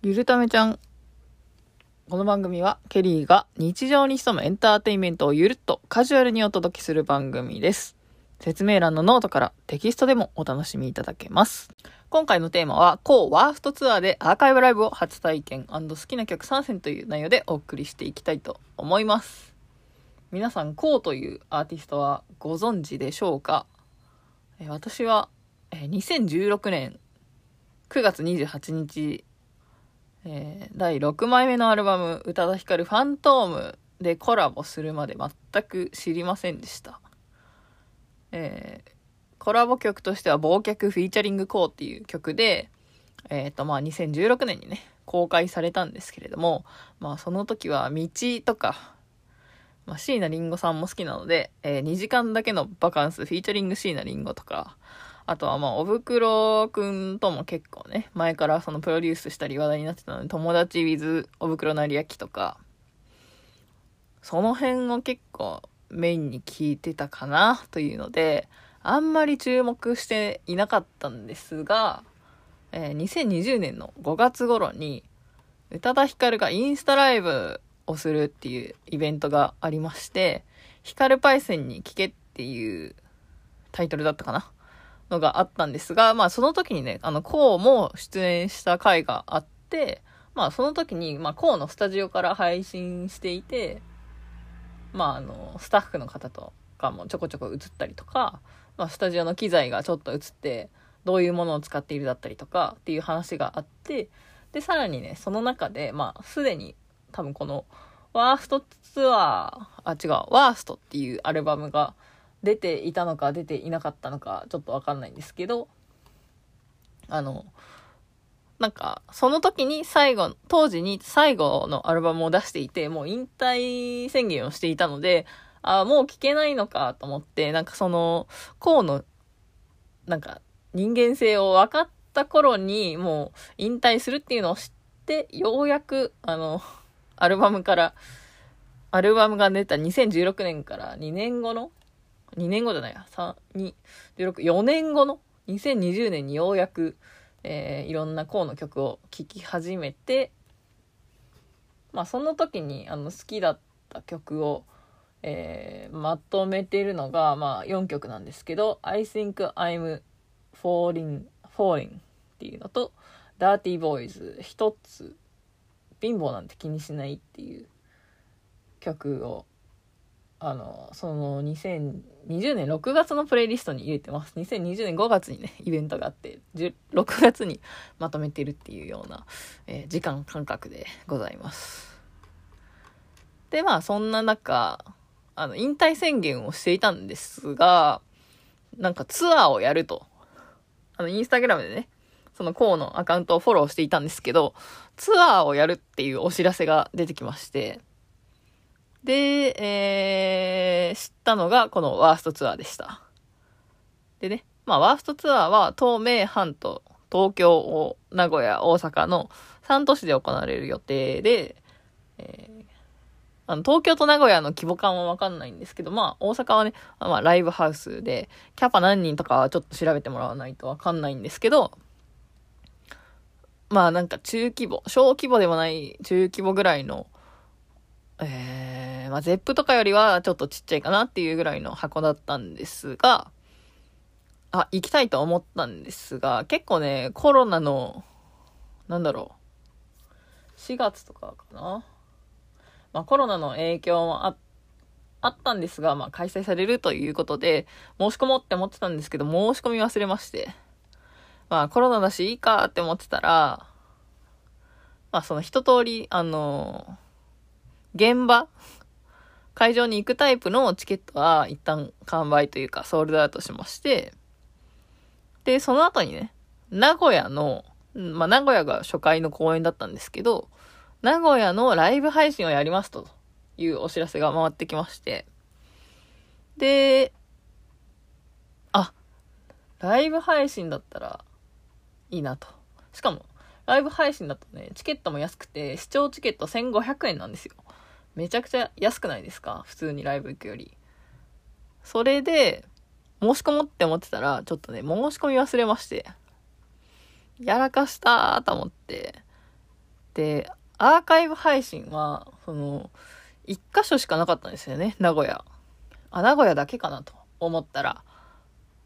ゆるためちゃん。この番組はケリーが日常に潜むエンターテインメントをゆるっとカジュアルにお届けする番組です。説明欄のノートからテキストでもお楽しみいただけます。今回のテーマはKOHHワーフトツアーでアーカイブライブを初体験&好きな曲参戦という内容でお送りしていきたいと思います。皆さんKOHHというアーティストはご存知でしょうか？私は2016年9月28日第6枚目のアルバム宇多田ヒカルファントームでコラボするまで全く知りませんでした。コラボ曲としては忘却フィーチャリングKOHHっていう曲で、2016年にね公開されたんですけれども、その時は道とか、椎名林檎さんも好きなので、2時間だけのバカンスフィーチャリング椎名林檎とか、あとはおぶくろくんとも結構ね、前からそのプロデュースしたり話題になってたので、友達 with おぶくろなりやきとか、その辺を結構メインに聞いてたかなというので、あんまり注目していなかったんですが、2020年の5月頃に、宇多田ヒカルがインスタライブをするっていうイベントがありまして、ヒカルパイセンに聞けっていうタイトルだったかなのがあったんですが、その時にね、KOHHも出演した回があって、その時に、KOHHのスタジオから配信していて、スタッフの方とかもちょこちょこ映ったりとか、スタジオの機材がちょっと映って、どういうものを使っているだったりとかっていう話があって、で、さらにね、その中で、すでに多分このワーストっていうアルバムが、出ていたのか出ていなかったのかちょっと分かんないんですけど、その時に当時に最後のアルバムを出していて、もう引退宣言をしていたので、もう聴けないのかと思って、そのKOHHの人間性を分かった頃にもう引退するっていうのを知って、ようやくアルバムが出た2016年から4年後の2020年にようやく、いろんなKOHHの曲を聴き始めて、その時に好きだった曲を、まとめているのが、4曲なんですけど、I think I'm falling っていうのと、Dirty Boys 一つ、貧乏なんて気にしないっていう曲を、その2020年6月のプレイリストに入れてます。2020年5月にねイベントがあって、6月にまとめてるっていうような、時間間隔でございます。で、そんな中引退宣言をしていたんですが、ツアーをやると、インスタグラムでねそのKOHHのアカウントをフォローしていたんですけど、ツアーをやるっていうお知らせが出てきまして、で、知ったのがこのワーストツアーでした。でね、ワーストツアーは東名阪と東京、名古屋、大阪の3都市で行われる予定で、東京と名古屋の規模感は分かんないんですけど、大阪はね、ライブハウスで、キャパ何人とかはちょっと調べてもらわないと分かんないんですけど、小規模でもない中規模ぐらいの、ゼップとかよりはちょっとちっちゃいかなっていうぐらいの箱だったんですが、行きたいと思ったんですが、結構ね、コロナの、4月とかかな。コロナの影響もあったんですが、開催されるということで、申し込もうって思ってたんですけど、申し込み忘れまして。コロナだしいいかって思ってたら、その一通り、会場に行くタイプのチケットは一旦完売というかソールドアウトしまして、でその後にね名古屋が初回の公演だったんですけど、名古屋のライブ配信をやりますというお知らせが回ってきまして、でライブ配信だったらいいなと。しかもライブ配信だとね、チケットも安くて視聴チケット1500円なんですよ。めちゃくちゃ安くないですか、普通にライブ行くより。それで申し込もうって思ってたら、ちょっとね申し込み忘れまして、やらかしたーと思って、で、アーカイブ配信はその1箇所しかなかったんですよね、名古屋。あ、名古屋だけかなと思ったら、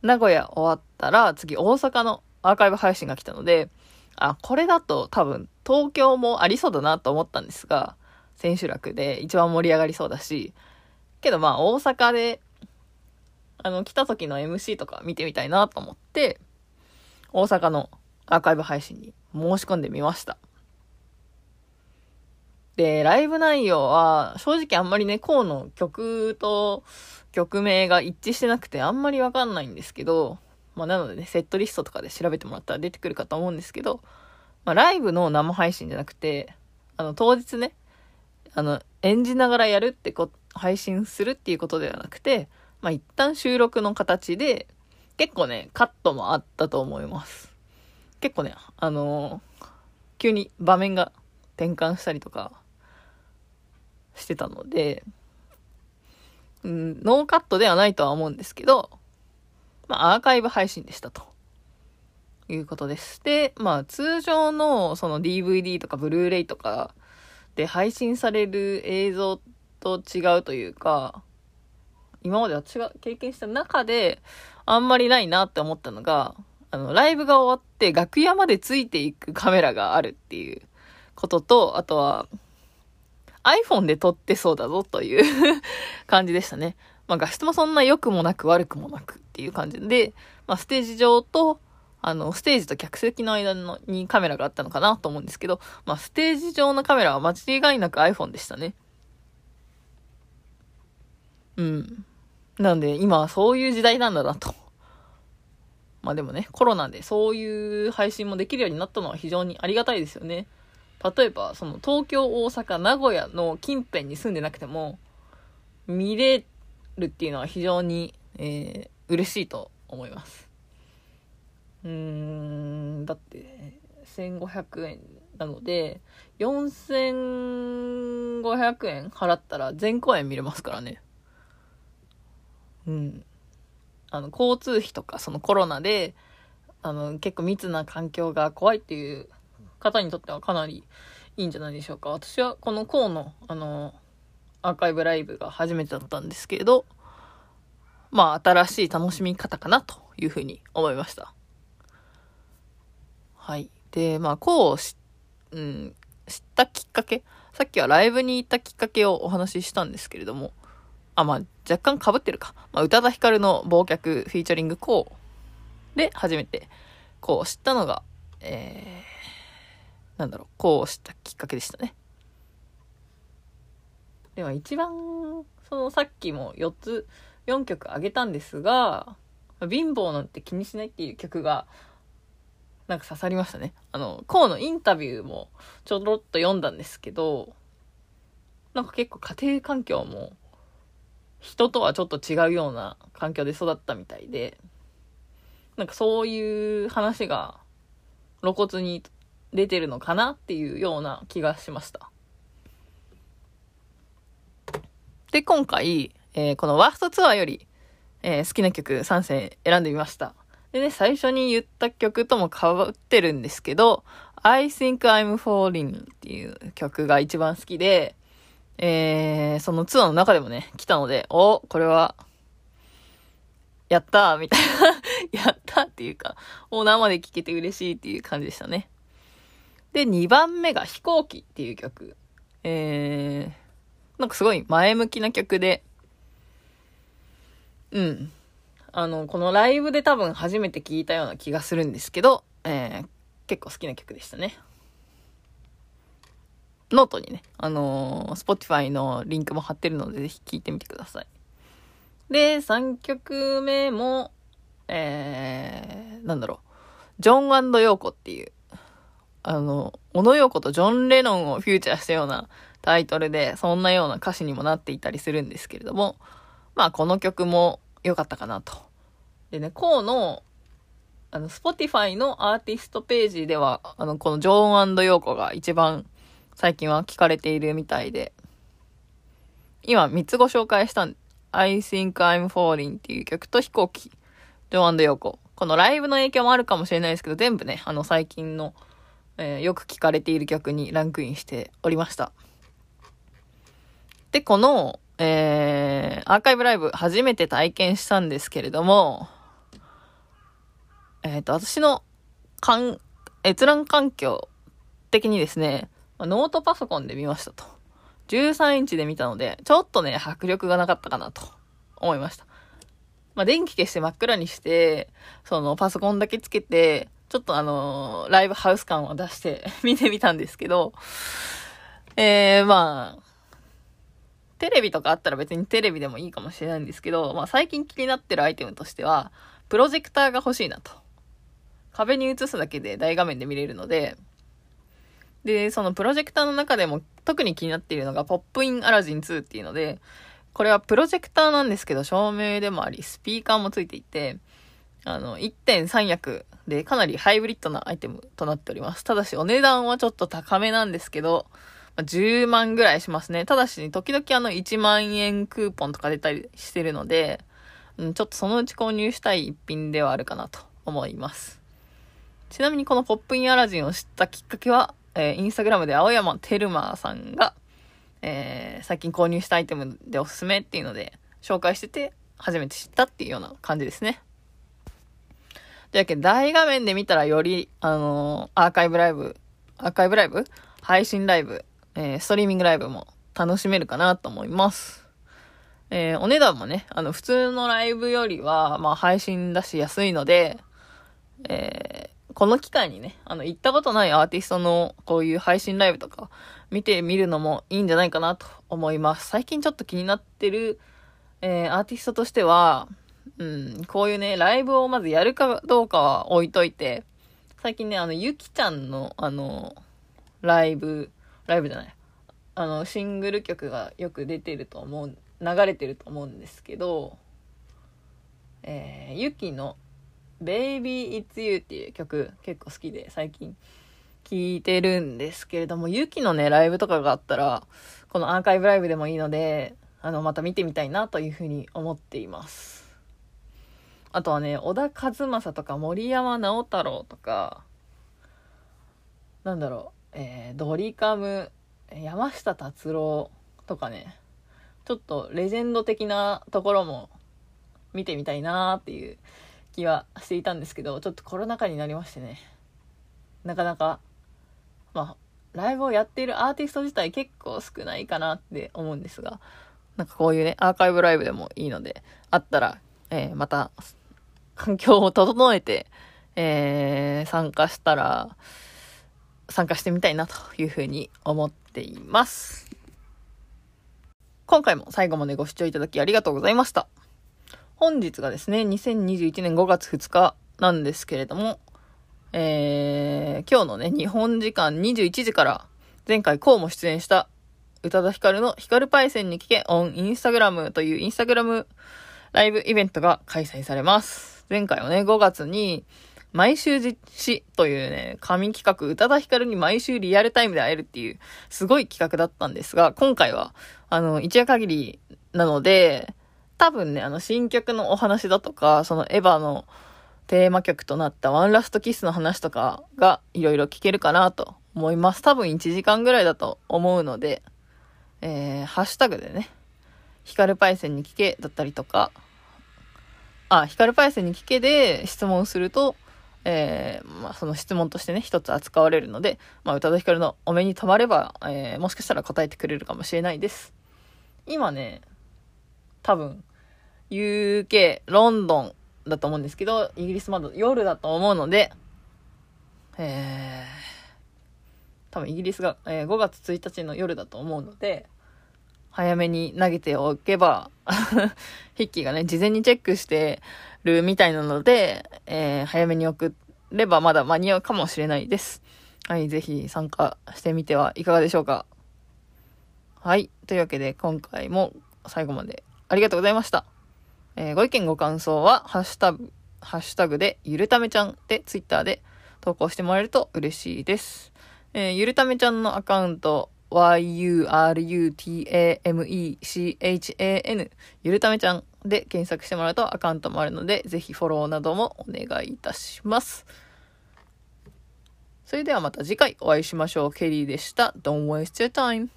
名古屋終わったら次大阪のアーカイブ配信が来たので、あ、これだと多分東京もありそうだなと思ったんですが、千秋楽で一番盛り上がりそうだし、けどまあ大阪で来た時の MC とか見てみたいなと思って、大阪のアーカイブ配信に申し込んでみました。で、ライブ内容は正直あんまりね、KOHHの曲と曲名が一致してなくてあんまりわかんないんですけど、まあ、なのでね、セットリストとかで調べてもらったら出てくるかと思うんですけど、まあ、ライブの生配信じゃなくて、当日ね、演じながらやるって配信するっていうことではなくて、まあ、一旦収録の形で、結構ね、カットもあったと思います。結構ね、急に場面が転換したりとかしてたので、ノーカットではないとは思うんですけど、まあ、アーカイブ配信でしたということです。で、まあ、通常のその DVD とかブルーレイとかで配信される映像と違うというか、今までは経験した中であんまりないなって思ったのが、ライブが終わって楽屋までついていくカメラがあるっていうことと、あとは iPhone で撮ってそうだぞという感じでしたね。まあ、画質もそんな良くもなく悪くもなくっていう感じで、まあ、ステージ上と、ステージと客席の間にカメラがあったのかなと思うんですけど、まあ、ステージ上のカメラは間違いなく iPhone でしたね。うん。なので、今はそういう時代なんだなと。まあでもね、コロナでそういう配信もできるようになったのは非常にありがたいですよね。例えば、その東京、大阪、名古屋の近辺に住んでなくても、見れるっていうのは非常に、嬉しいと思います。だって1500円なので4500円払ったら全公演見れますからね。交通費とかそのコロナで結構密な環境が怖いっていう方にとってはかなりいいんじゃないでしょうか。私はこのKOHHのアーカイブライブが初めてだったんですけど、まあ新しい楽しみ方かなというふうに思いました。はい。で、まあこう知ったきっかけ、さっきはライブに行ったきっかけをお話ししたんですけれども、まあ若干被ってるか、まあ、宇多田ヒカルの忘却フィーチャリングこうで初めてこう知ったのが、こう知ったきっかけでしたね。では一番さっきも4曲あげたんですが、貧乏なんて気にしないっていう曲がなんか刺さりましたね。KOHHのインタビューもちょろっと読んだんですけど、なんか結構家庭環境も人とはちょっと違うような環境で育ったみたいで、なんかそういう話が露骨に出てるのかなっていうような気がしました。で、今回、このワーストツアーより、好きな曲3選選んでみました。でね、最初に言った曲とも変わってるんですけど、I Think I'm Falling っていう曲が一番好きで、そのツアーの中でもね、来たので、これは、やったーみたいな、やったーっていうか、生で聴けて嬉しいっていう感じでしたね。で、2番目が飛行機っていう曲。なんかすごい前向きな曲で、このライブで多分初めて聴いたような気がするんですけど、結構好きな曲でしたね。ノートにね、Spotify のリンクも貼ってるので、ぜひ聴いてみてください。で、3曲目も、ジョン&ヨーコっていう、小野洋子とジョン・レノンをフューチャーしたようなタイトルで、そんなような歌詞にもなっていたりするんですけれども、まあこの曲も良かったかなと。でね、KOHHのSpotify のアーティストページではこのジョン&ヨーコが一番最近は聞かれているみたいで、今3つご紹介した I Think I'm Falling っていう曲と飛行機、ジョン&ヨーコ、このライブの影響もあるかもしれないですけど、全部ね最近のよく聞かれている曲にランクインしておりました。で、この、アーカイブライブ初めて体験したんですけれども、私の閲覧環境的にですね、ノートパソコンで見ましたと。13インチで見たので、ちょっとね、迫力がなかったかなと思いました。まあ、電気消して真っ暗にして、そのパソコンだけつけて、ちょっとライブハウス感を出して見てみたんですけど、まあ、テレビとかあったら別にテレビでもいいかもしれないんですけど、まあ最近気になってるアイテムとしては、プロジェクターが欲しいなと。壁に映すだけで大画面で見れるので、で、そのプロジェクターの中でも特に気になっているのが、ポップインアラジン2っていうので、これはプロジェクターなんですけど、照明でもあり、スピーカーもついていて、1.3 役でかなりハイブリッドなアイテムとなっております。ただしお値段はちょっと高めなんですけど、10万ぐらいしますね。ただし、時々1万円クーポンとか出たりしてるので、ちょっとそのうち購入したい一品ではあるかなと思います。ちなみにこのポップインアラジンを知ったきっかけは、インスタグラムで青山テルマーさんが、最近購入したアイテムでおすすめっていうので、紹介してて、初めて知ったっていうような感じですね。というわけで、大画面で見たらより、アーカイブライブ配信ライブストリーミングライブも楽しめるかなと思います。お値段もね、普通のライブよりは、まあ配信だし安いので、この機会にね、行ったことないアーティストのこういう配信ライブとか見てみるのもいいんじゃないかなと思います。最近ちょっと気になってる、アーティストとしては、こういうね、ライブをまずやるかどうかは置いといて、最近ね、ゆきちゃんのライブじゃない。シングル曲がよく流れてると思うんですけど、ユキの Baby It's You っていう曲結構好きで最近聴いてるんですけれども、ユキのね、ライブとかがあったら、このアーカイブライブでもいいので、また見てみたいなというふうに思っています。あとはね、小田和正とか森山直太朗とか、ドリカム、山下達郎とかね、ちょっとレジェンド的なところも見てみたいなーっていう気はしていたんですけど、ちょっとコロナ禍になりましてね、なかなか、まあ、ライブをやっているアーティスト自体結構少ないかなって思うんですが、なんかこういうね、アーカイブライブでもいいので、あったら、また環境を整えて、参加してみたいなというふうに思っています。今回も最後までご視聴いただきありがとうございました。本日がですね、2021年5月2日なんですけれども、今日のね、日本時間21時から、前回KOHHも出演した宇多田ヒカルのヒカルパイセンに聞け on インスタグラムというインスタグラムライブイベントが開催されます。前回はね、5月に、毎週実施というね、神企画、宇多田ヒカルに毎週リアルタイムで会えるっていう、すごい企画だったんですが、今回は、一夜限りなので、多分ね、新曲のお話だとか、そのエヴァのテーマ曲となったワンラストキスの話とかが、いろいろ聞けるかなと思います。多分1時間ぐらいだと思うので、ハッシュタグでね、ヒカルパイセンに聞けだったりとか、ヒカルパイセンに聞けで質問すると、その質問としてね、一つ扱われるので、宇多田ヒカルのお目に留まれば、もしかしたら答えてくれるかもしれないです。今ね、多分 UK ロンドンだと思うんですけど、イギリスまだ夜だと思うので、多分イギリスが、5月1日の夜だと思うので、早めに投げておけば筆記がね、事前にチェックしてるみたいなので、早めに送ればまだ間に合うかもしれないです。はい、ぜひ参加してみてはいかがでしょうか。はい、というわけで今回も最後までありがとうございました。ご意見ご感想はハッシュタグでゆるためちゃんでツイッターで投稿してもらえると嬉しいです。ゆるためちゃんのアカウントYURUTAMECHAN ゆるためちゃんで検索してもらうとアカウントもあるので、ぜひフォローなどもお願いいたします。それではまた次回お会いしましょう。ケリーでした。Don't waste your time.